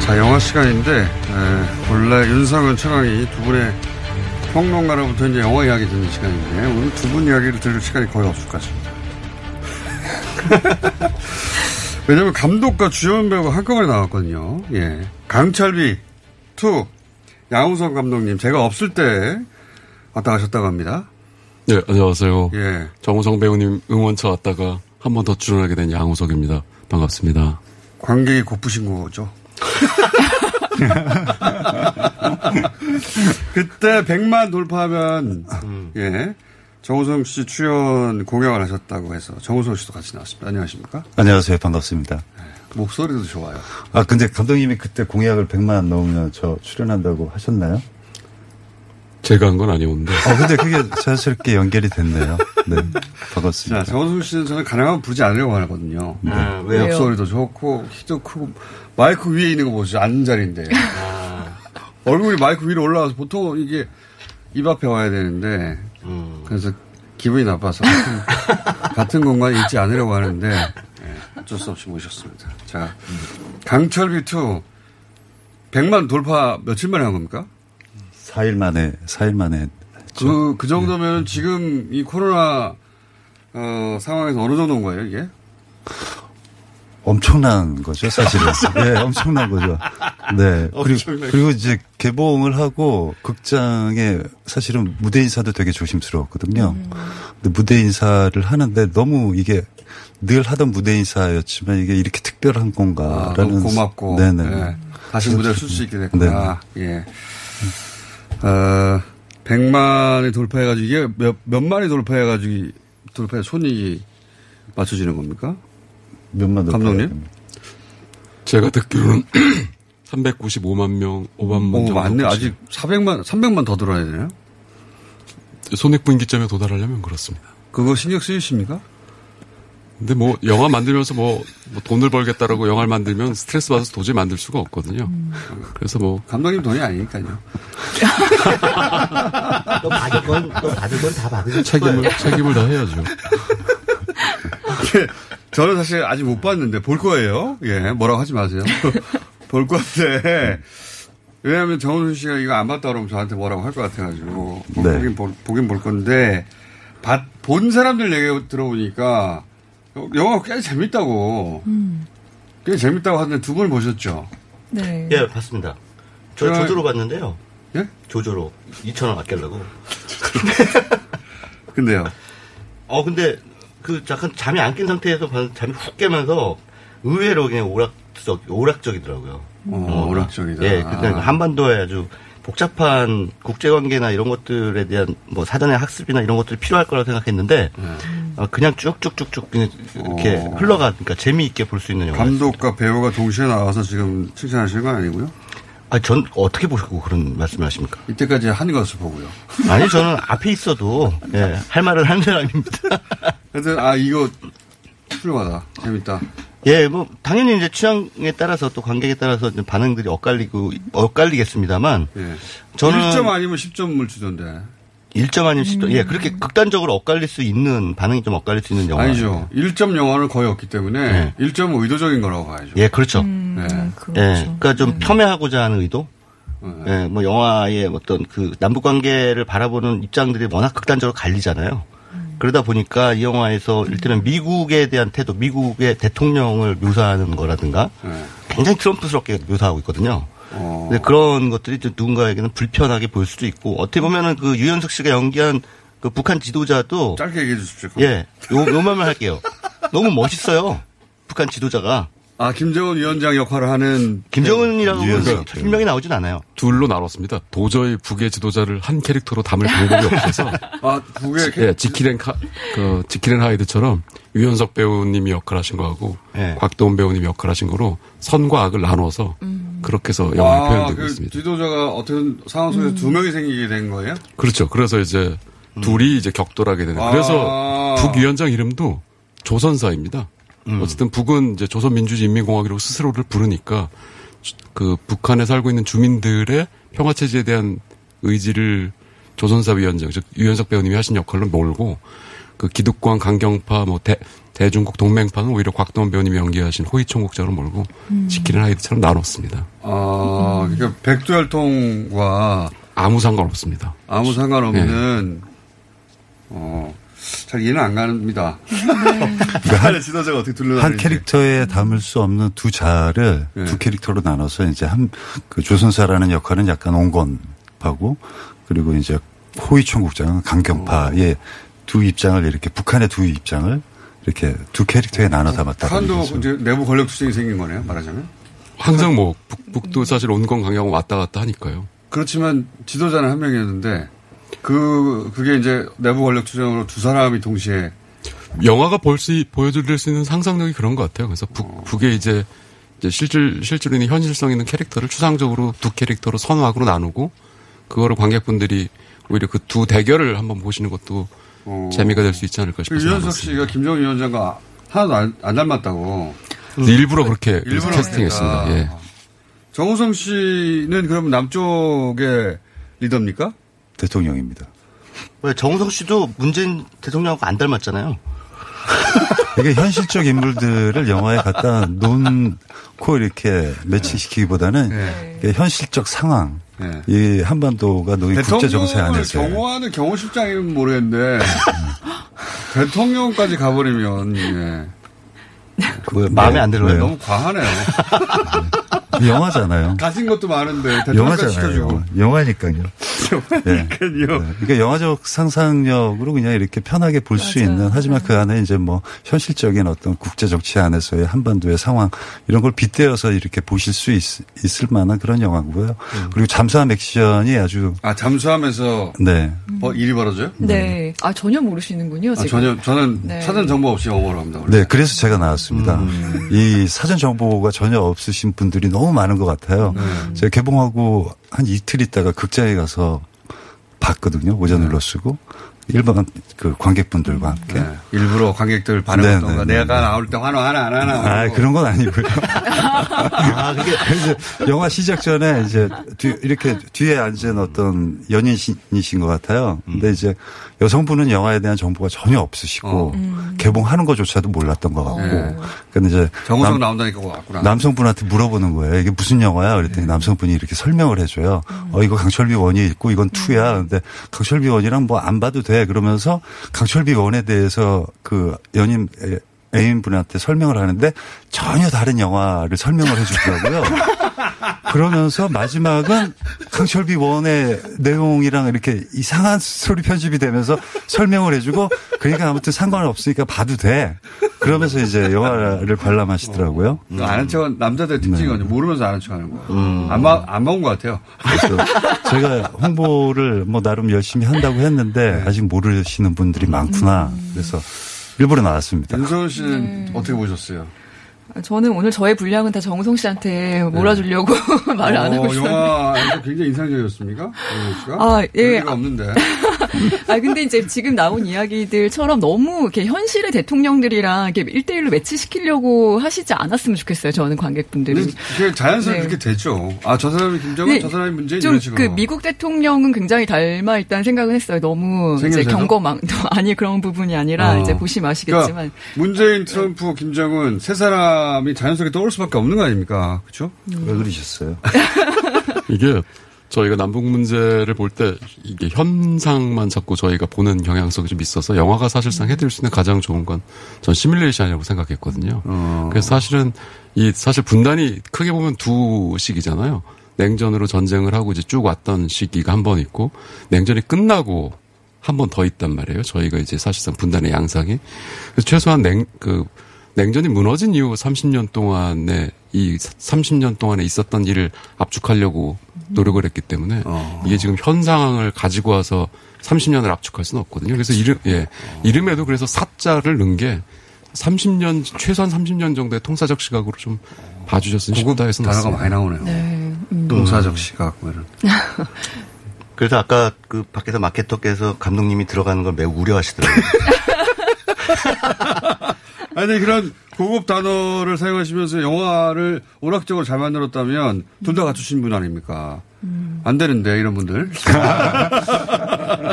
자, 영화 시간인데, 원래 윤성은, 최강희 두 분의 평론가로부터 이제 영화 이야기 듣는 시간인데, 오늘 두 분 이야기를 들을 시간이 거의 없을 것 같습니다. 왜냐면 감독과 주연 배우가 한꺼번에 나왔거든요. 예. 강철비2, 양우석 감독님, 제가 없을 때 왔다 가셨다고 합니다. 네, 안녕하세요. 예. 정우성 배우님 응원차 왔다가 한 번 더 출연하게 된 양우석입니다. 반갑습니다. 관객이 고프신 거죠? 그때 100만 돌파하면 예, 정우성 씨 출연 공약을 하셨다고 해서 정우성 씨도 같이 나왔습니다. 안녕하십니까? 안녕하세요. 반갑습니다. 목소리도 좋아요. 아, 근데 감독님이 그때 공약을 100만 넘으면 저 출연한다고 하셨나요? 제가 한 건 아니었는데. 아, 근데 그게 자연스럽게 연결이 됐네요. 네, 반갑습니다. 자, 정우성 씨는 저는 가능하면 부르지 않으려고 하거든요. 네. 아, 왜요? 목소리도 좋고 키도 크고. 마이크 위에 있는 거 보시죠. 앉는 자리인데. 아. 얼굴이 마이크 위로 올라와서 보통 이게 입 앞에 와야 되는데, 그래서 기분이 나빠서 같은 공간에 있지 않으려고 하는데, 예, 어쩔 수 없이 모셨습니다. 자, 강철비2, 100만 돌파 며칠 만에 한 겁니까? 4일 만에. 그 정도면 네. 지금 이 코로나, 상황에서 어느 정도인 거예요, 이게? 엄청난 거죠, 사실은. 네, 엄청난 거죠. 네. 그리고 이제 개봉을 하고 극장에 사실은 무대 인사도 되게 조심스러웠거든요. 근데 무대 인사를 하는데 너무 이게 늘 하던 무대 인사였지만 이게 이렇게 특별한 건가라는. 아, 너무 고맙고. 네네. 네. 다시 무대를 쓸 수 있게 됐구나. 네. 예. 100만이 돌파해가지고 이게 몇 만이 돌파해가지고 돌파해 손이 맞춰지는 겁니까? 몇만 감독님? 제가 듣기로는 395만 명, 5만 명. 오, 맞네. 아직 300만 더 들어야 되나요? 손익분기점에 도달하려면 그렇습니다. 그거 신경 쓰이십니까? 근데 뭐, 영화 만들면서 뭐 돈을 벌겠다라고 영화를 만들면 스트레스 받아서 도저히 만들 수가 없거든요. 그래서 뭐. 감독님 돈이 아니니까요. 또 받을 건 다 받으실 거예요. 책임을 다 해야죠. 저는 사실 아직 못 봤는데 볼 거예요. 예, 뭐라고 하지 마세요. 볼 건데, 왜냐하면 정우준 씨가 이거 안 봤다 그러면 저한테 뭐라고 할 것 같아가지고. 네. 보긴 볼 건데, 본 사람들 얘기 들어보니까 영화가 꽤 재밌다고 하는데 두 분 보셨죠? 네. 예, 봤습니다. 제가 조조로 봤는데요. 예? 조조로 2,000원 아끼려고. 근데요. 근데. 그 약간 잠이 안 낀 상태에서 잠이 훅 깨면서 의외로 그냥 오락적이더라고요. 오락적이다. 예, 그러니까 한반도에 아주 복잡한 국제관계나 이런 것들에 대한 뭐 사전의 학습이나 이런 것들이 필요할 거라고 생각했는데 그냥 쭉쭉쭉쭉 그냥 이렇게 흘러가니까 재미있게 볼 수 있는 영화. 감독과 배우가 동시에 나와서 지금 칭찬하시는 건 아니고요? 아, 전 어떻게 보셨고 그런 말씀을 하십니까? 이때까지 하는 것을 보고요. 아니, 저는 앞에 있어도 예, 할 말을 하는 사람입니다. 하여튼 아, 이거 훌륭하다. 재밌다. 예, 뭐 당연히 이제 취향에 따라서 또 관객에 따라서 반응들이 엇갈리겠습니다만 예. 저는 1점 아니면 10점을 주던데. 1점 아니면 10점. 예, 그렇게 극단적으로 엇갈릴 수 있는 반응이 좀 엇갈릴 수 있는 영화. 아니죠. 1점 영화는 거의 없기 때문에 예. 1점은 의도적인 거라고 봐야죠. 예, 그렇죠. 네. 그렇죠. 예, 그러니까 좀 폄훼하고자 하는 의도. 네. 예, 뭐 영화의 어떤 그 남북 관계를 바라보는 입장들이 워낙 극단적으로 갈리잖아요. 그러다 보니까 이 영화에서 일단은 미국에 대한 태도, 미국의 대통령을 묘사하는 거라든가 네. 굉장히 트럼프스럽게 묘사하고 있거든요. 근데 그런 것들이 좀 누군가에게는 불편하게 보일 수도 있고 어떻게 보면은 그 유연석 씨가 연기한 그 북한 지도자도 짧게 얘기해 주십시오. 예, 요 말만 할게요. 너무 멋있어요. 북한 지도자가. 아, 김정은 위원장 역할을 하는 김정은이라고 분명히 나오진 않아요. 둘로 나눴습니다. 도저히 북의 지도자를 한 캐릭터로 담을 방법이 없어서 아, 북의 캐릭터. 예, 지킬앤 하이드처럼 유연석 배우님이 역할하신 거하고 예. 곽도원 배우님이 역할하신 거로 선과 악을 나눠서 그렇게 해서 영화를 표현되고 있습니다. 지도자가 어떤 상황 속에서 두 명이 생기게 된 거예요? 그렇죠. 그래서 이제 둘이 이제 격돌하게 되는. 그래서 북 위원장 이름도 조선사입니다. 어쨌든 북은 이제 조선민주주의인민공화국이라고 스스로를 부르니까 그 북한에 살고 있는 주민들의 평화체제에 대한 의지를 조선사 위원장, 즉 유연석 배우님이 하신 역할로 몰고 그 기득권 강경파, 뭐 대중국 동맹파는 오히려 곽도원 배우님이 연기하신 호위총국자로 몰고 지키는 하이드처럼 나눴습니다. 아, 그러니까 백두혈통과 아무 상관없습니다. 아무 상관없는 네. 잘 이해는 안 갑니다. 북한의 지도자가 어떻게 둘러다니는지. 한 캐릭터에 담을 수 없는 두 자를 네. 두 캐릭터로 나눠서 이제 그 조선사라는 역할은 약간 온건파고 그리고 이제 호위총국장은 강경파의 두 입장을 이렇게 북한의 두 입장을 이렇게 두 캐릭터에 나눠 담았다. 북한도 이제 내부 권력 투쟁이 생긴 거네요, 말하자면. 항상 뭐 북도 사실 온건 강경하고 왔다 갔다 하니까요. 그렇지만 지도자는 한 명이었는데. 그게 이제 내부 권력 투쟁으로 두 사람이 동시에 영화가 보여드릴 수 있는 상상력이 그런 것 같아요. 그래서 북에 이제 실제로 있는 현실성 있는 캐릭터를 추상적으로 두 캐릭터로 선악으로 나누고 그거를 관객분들이 오히려 그 두 대결을 한번 보시는 것도 재미가 될 수 있지 않을까 싶어서 유연석 씨가 김정은 위원장과 하나도 안 닮았다고 일부러 그렇게 캐스팅했습니다. 예. 정우성 씨는 그럼 남쪽의 리더입니까? 대통령입니다. 왜 정우성 씨도 문재인 대통령하고 안 닮았잖아요. 이게 현실적 인물들을 영화에 갖다 놓고 이렇게 매칭시키기보다는 네. 현실적 상황. 네. 이 한반도가 놓인 국제 정세 안에서. 대통령을 경호하는 경호실장이면 모르겠는데 대통령까지 가버리면 마음에 안 들어요. 너무 과하네요. 영화잖아요. 가진 것도 많은데 대통령까지 시켜주고. 영화니까요. 네. 네. 그러니까 영화적 상상력으로 그냥 이렇게 편하게 볼 수 있는 하지만 그 안에 이제 뭐 현실적인 어떤 국제 정치 안에서의 한반도의 상황 이런 걸 빗대어서 이렇게 보실 수 있을 만한 그런 영화고요. 그리고 잠수함 액션이 아주 잠수함에서 네. 일이 벌어져요? 네. 네. 아 전혀 모르시는군요. 지금. 저는 네. 사전 정보 없이 영어를 합니다. 원래. 네, 그래서 제가 나왔습니다. 이 사전 정보가 전혀 없으신 분들이 너무 많은 것 같아요. 제가 개봉하고 한 이틀 있다가 극장에 가서 봤거든요. 오전을로 쓰고 일반 그 관객분들과 함께 네. 일부러 관객들 반응했던가 내가 나올 때 환호하나 안 하나. 아 그런 건 아니고요. 아 그게 영화 시작 전에 이제 이렇게 뒤에 앉은 어떤 연인이신 것 같아요. 근데 이제 여성분은 영화에 대한 정보가 전혀 없으시고 개봉하는 것조차도 몰랐던 것 같고. 네. 근데 이제 정우성 나온다니까 왔구나. 남성분한테 물어보는 거예요. 이게 무슨 영화야? 그랬더니 네. 남성분이 이렇게 설명을 해줘요. 이거 강철비 1이 있고 이건 2야. 근데 강철비 1이랑 뭐 안 봐도 돼. 그러면서 강철비 1에 대해서 그 연인 애인분한테 설명을 하는데 전혀 다른 영화를 설명을 해주더라고요. 그러면서 마지막은 강철비 1의 내용이랑 이렇게 이상한 소리 편집이 되면서 설명을 해주고 그러니까 아무튼 상관없으니까 봐도 돼. 그러면서 이제 영화를 관람하시더라고요. 아는 척은 남자들의 특징이거든요. 네. 모르면서 아는 척하는 거예요. 안 먹은 것 같아요. 그래서 제가 홍보를 뭐 나름 열심히 한다고 했는데 아직 모르시는 분들이 많구나. 그래서 일부러 나왔습니다. 윤소아 씨는 어떻게 보셨어요? 저는 오늘 저의 분량은 다 정우성 씨한테 몰아주려고 네. 말을 안 하고 있었는데. 영화 굉장히 인상적이었습니까? 아, 예. 없는데. 아, 근데 이제 지금 나온 이야기들처럼 너무 이렇게 현실의 대통령들이랑 이렇게 1대1로 매치시키려고 하시지 않았으면 좋겠어요. 저는 관객분들이. 자연스럽게 네. 그렇게 되죠. 아, 저 사람이 김정은, 저 사람이 문재인 이런 식으로. 그 미국 대통령은 굉장히 닮아있다는 생각은 했어요. 너무 생일세서? 이제 경거망, 아니 그런 부분이 아니라 이제 보시면 아시겠지만. 그러니까 문재인, 트럼프, 김정은 세 사람이 자연스럽게 떠올 수밖에 없는 거 아닙니까? 그렇죠? 왜 그러셨어요? 이게. 저희가 남북 문제를 볼 때 이게 현상만 자꾸 저희가 보는 경향성이 좀 있어서 영화가 사실상 해드릴 수 있는 가장 좋은 건 전 시뮬레이션이라고 생각했거든요. 그래서 사실은 이 사실 분단이 크게 보면 두 시기잖아요. 냉전으로 전쟁을 하고 이제 쭉 왔던 시기가 한 번 있고 냉전이 끝나고 한 번 더 있단 말이에요. 저희가 이제 사실상 분단의 양상이 그래서 최소한 냉전이 무너진 이후 30년 동안에 이 30년 동안에 있었던 일을 압축하려고 노력을 했기 때문에 이게 지금 현 상황을 가지고 와서 30년을 압축할 수는 없거든요. 그래서 이름에도 그래서 사자를 넣은 게 30년 최소한 30년 정도의 통사적 시각으로 좀 봐주셨으면 싶다 해서 단어가 많이 나오네요. 네. 통사적 시각 이런. 그래서 아까 그 밖에서 마케터께서 감독님이 들어가는 걸 매우 우려하시더라고요. 아니 그런 고급 단어를 사용하시면서 영화를 오락적으로 잘 만들었다면 둘 다 갖추신 분 아닙니까? 안 되는데 이런 분들.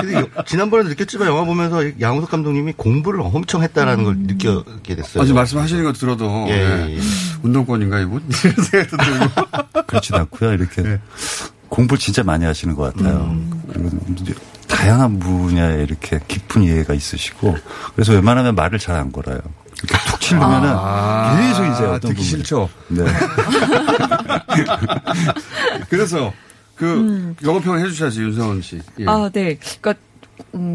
근데 지난번에 느꼈지만 영화 보면서 양우석 감독님이 공부를 엄청 했다라는 걸 느끼게 됐어요. 아직 말씀하시는 거 들어도 예. 운동권인가 이분? 그렇진 않고요. 이렇게 예. 공부 진짜 많이 하시는 것 같아요. 다양한 분야에 이렇게 깊은 이해가 있으시고 그래서 웬만하면 말을 잘 안 걸어요. 이렇게 툭 치르면은 계속 이제 어떤 듣기 싫죠. 네. 그래서 영어평을 해주셔야지 윤성은 씨. 예. 아, 네. 그러니까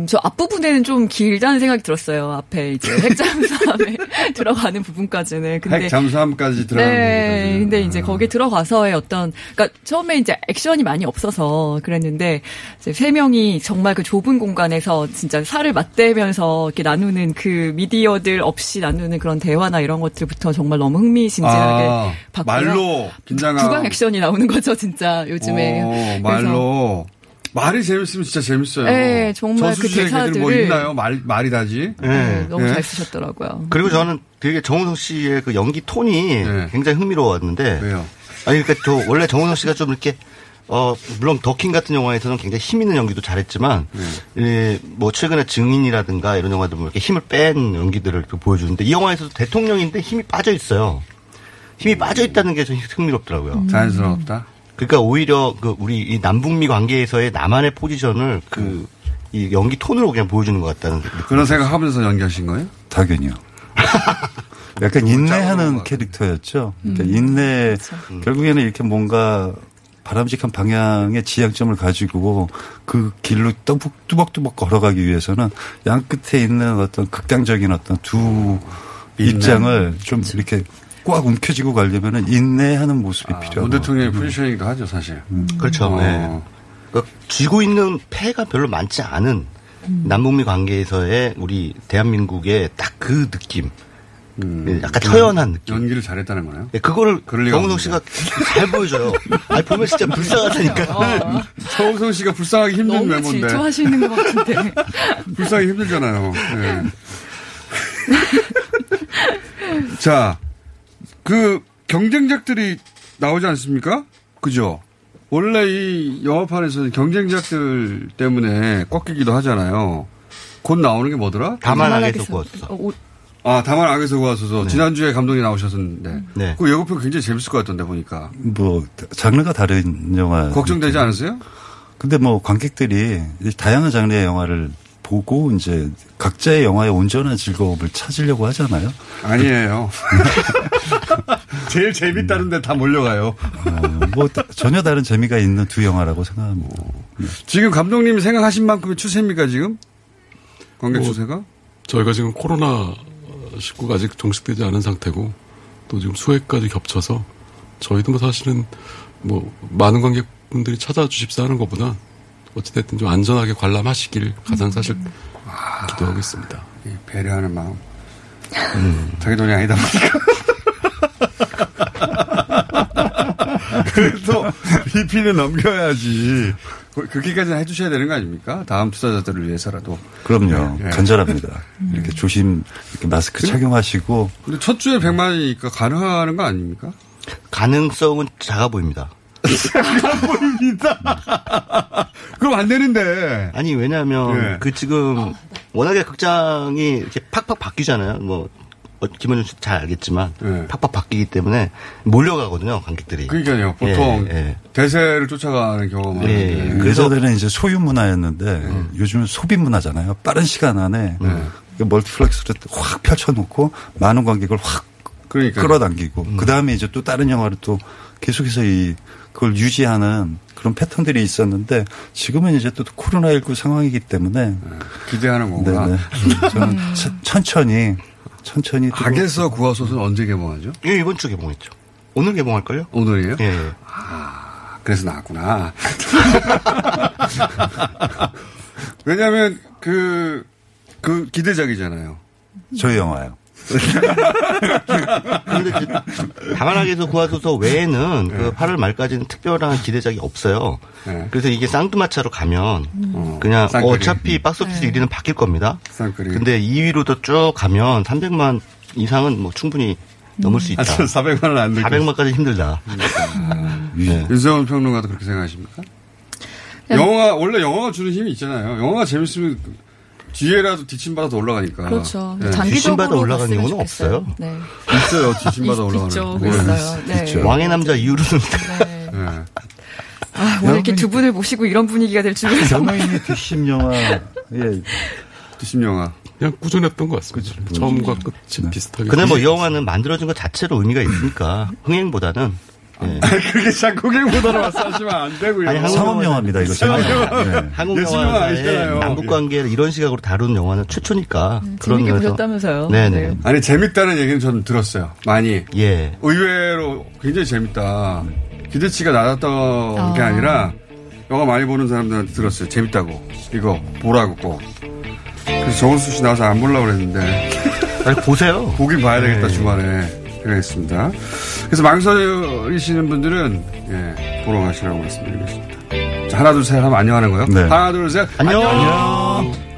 저 앞부분에는 좀 길다는 생각이 들었어요. 앞에 이제 핵잠수함에 들어가는 부분까지는. 근데 핵잠수함까지 들어가는 부분까지는. 근데 이제 거기 들어가서의 어떤, 그러니까 처음에 이제 액션이 많이 없어서 그랬는데, 이제 세 명이 정말 그 좁은 공간에서 진짜 살을 맞대면서 이렇게 나누는 그 미디어들 없이 나누는 그런 대화나 이런 것들부터 정말 너무 흥미진진하게 봤고요. 말로 긴장하고. 구강 액션이 나오는 거죠, 진짜 요즘에. 말로. 말이 재밌으면 진짜 재밌어요. 네, 정말 그 대사들을 뭐 있나요? 말이 다지. 네, 너무 잘 쓰셨더라고요. 그리고 저는 되게 정우성 씨의 그 연기 톤이 굉장히 흥미로웠는데. 왜요? 아니 그러니까 저 원래 정우성 씨가 좀 이렇게 물론 더킹 같은 영화에서는 굉장히 힘 있는 연기도 잘했지만, 뭐 최근에 증인이라든가 이런 영화들 뭐 이렇게 힘을 뺀 연기들을 보여주는데 이 영화에서도 대통령인데 힘이 빠져 있어요. 힘이 빠져 있다는 게 좀 흥미롭더라고요. 자연스럽다. 그러니까 오히려 그 우리 이 남북미 관계에서의 나만의 포지션을 그 이 연기 톤으로 그냥 보여주는 것 같다는 그런 생각하면서 연기하신 거예요? 당연히요. 약간 인내하는 캐릭터였죠. 그러니까 인내 결국에는 이렇게 뭔가 바람직한 방향의 지향점을 가지고 그 길로 뚜벅뚜벅 걸어가기 위해서는 양 끝에 있는 어떤 극단적인 어떤 두 입장을 좀 이렇게. 꽉 움켜쥐고 가려면은 인내하는 모습이 필요하고. 문 대통령의 포지셔닝도 하죠, 사실. 그렇죠. 네. 그러니까 쥐고 있는 패가 별로 많지 않은 남북미 관계에서의 우리 대한민국의 딱 그 느낌. 약간 처연한 느낌. 연기를 잘했다는 거네요? 네, 그거를 정우성 씨가 잘 보여줘요. 아니, 보면 진짜 불쌍하다니까. 정우성 씨가 불쌍하기 힘든 외모인데. 너무 질투하시는 것 같은데. 불쌍하기 힘들잖아요. 네. 자. 그 경쟁작들이 나오지 않습니까? 그죠? 원래 이 영화판에서는 경쟁작들 때문에 꺾이기도 하잖아요. 곧 나오는 게 뭐더라? 다만 악에서 구하소서. 아, 다만 악에서 구하소서. 네. 지난주에 감독이 나오셨는데. 네. 그 예고편 굉장히 재밌을 것 같던데 보니까. 뭐 장르가 다른 영화. 걱정되지 않으세요? 근데 뭐 관객들이 다양한 장르의 영화를 보고 이제 각자의 영화의 온전한 즐거움을 찾으려고 하잖아요. 아니에요. 제일 재밌다는데 다 몰려가요. 뭐 전혀 다른 재미가 있는 두 영화라고 생각합니다. 네. 지금 감독님이 생각하신 만큼의 추세입니까 지금? 관객 추세가? 저희가 지금 코로나 19가 아직 종식되지 않은 상태고 또 지금 수해까지 겹쳐서 저희도 뭐 사실은 뭐 많은 관객분들이 찾아주십사 하는 것보다 어찌됐든 좀 안전하게 관람하시길 가장 사실 기도하고 있습니다. 배려하는 마음. 자기 돈이 아니다 보니까. 그래서 BP는 넘겨야지. 그렇게까지는 해주셔야 되는 거 아닙니까? 다음 투자자들을 위해서라도. 그럼요. 네. 간절합니다. 이렇게 조심, 이렇게 마스크 착용하시고. 근데 첫 주에 100만이니까 가능한 거 아닙니까? 가능성은 작아 보입니다. 작아 보입니다. 그럼 안 되는데. 아니, 왜냐하면 네. 그 지금 워낙에 극장이 이렇게 팍팍 바뀌잖아요. 뭐. 김어준 씨도 잘 알겠지만 네. 팍팍 바뀌기 때문에 몰려가거든요 관객들이. 그러니까요. 보통 대세를 쫓아가는 경우가 많은데. 예. 그래서 전에는 이제 소유 문화였는데 요즘은 소비 문화잖아요. 빠른 시간 안에 멀티플렉스를 확 펼쳐놓고 많은 관객을 확 그러니까요. 끌어당기고 그다음에 이제 또 다른 영화를 또 계속해서 그걸 유지하는 그런 패턴들이 있었는데 지금은 이제 또 코로나19 상황이기 때문에 기대하는 거구나. 네네. 저는 천천히. 악에서 구하소서는 언제 개봉하죠? 예, 이번 주 개봉했죠. 오늘 개봉할걸요? 오늘이에요? 예. 아, 그래서 나왔구나. 왜냐면, 그 기대작이잖아요. 저희 영화요. 근데 다만 악에서 구하소서 외에는 네. 그 8월 말까지는 특별한 기대작이 없어요. 네. 그래서 이게 쌍두마차로 가면 그냥 쌍끌이. 어차피 박스오피스 1위는 바뀔 겁니다. 쌍끌이. 근데 2위로도 쭉 가면 300만 이상은 뭐 충분히 넘을 수 있다. 400만 원 안 400만까지 힘들다. 네. 윤성은 평론가도 그렇게 생각하십니까? 영화 원래 영화가 주는 힘이 있잖아요. 영화가 재밌으면. 뒤에라도 뒤침받아서 올라가니까. 그렇죠. 네. 뒤침받아 올라가는 경우는 없어요. 네. 있어요. 뒤침받아 올라가는 거. 있어요. 네. 있죠. 왕의 남자 이후로는. 네. 네. 아, 오늘 이렇게 두 분을 모시고 이런 분위기가 될 줄은. 연예인의 뒷심 영화. 예. 뒷심 영화. 그냥 꾸준했던 것 같습니다. 그치, 처음과 끝이 네. 비슷하게. 근데 뭐 이 영화는 만들어진 것 자체로 의미가 있으니까 흥행보다는. 네. 그렇게 자국행보다로 말씀하시면 안 되고요. 아니, 상업영화입니다, 이거. 한국영화에 남북관계를 이런 시각으로 다루는 영화는 최초니까. 그런 재밌게 보셨다면서요. 네네. 네. 아니, 재밌다는 얘기는 저는 들었어요. 많이. 예. 의외로 굉장히 재밌다. 기대치가 낮았던 게 아니라 영화 많이 보는 사람들한테 들었어요. 재밌다고. 이거 보라고 꼭. 그래서 정우수 씨 나와서 안 보려고 그랬는데. 아니, 보세요. 보긴 봐야 되겠다, 네. 주말에. 그러겠습니다. 그래서 망설이시는 분들은 보러 가시라고 말씀드리겠습니다. 자, 하나 둘 셋 하면 안녕하는 거예요? 네. 하나 둘 셋 안녕. 안녕.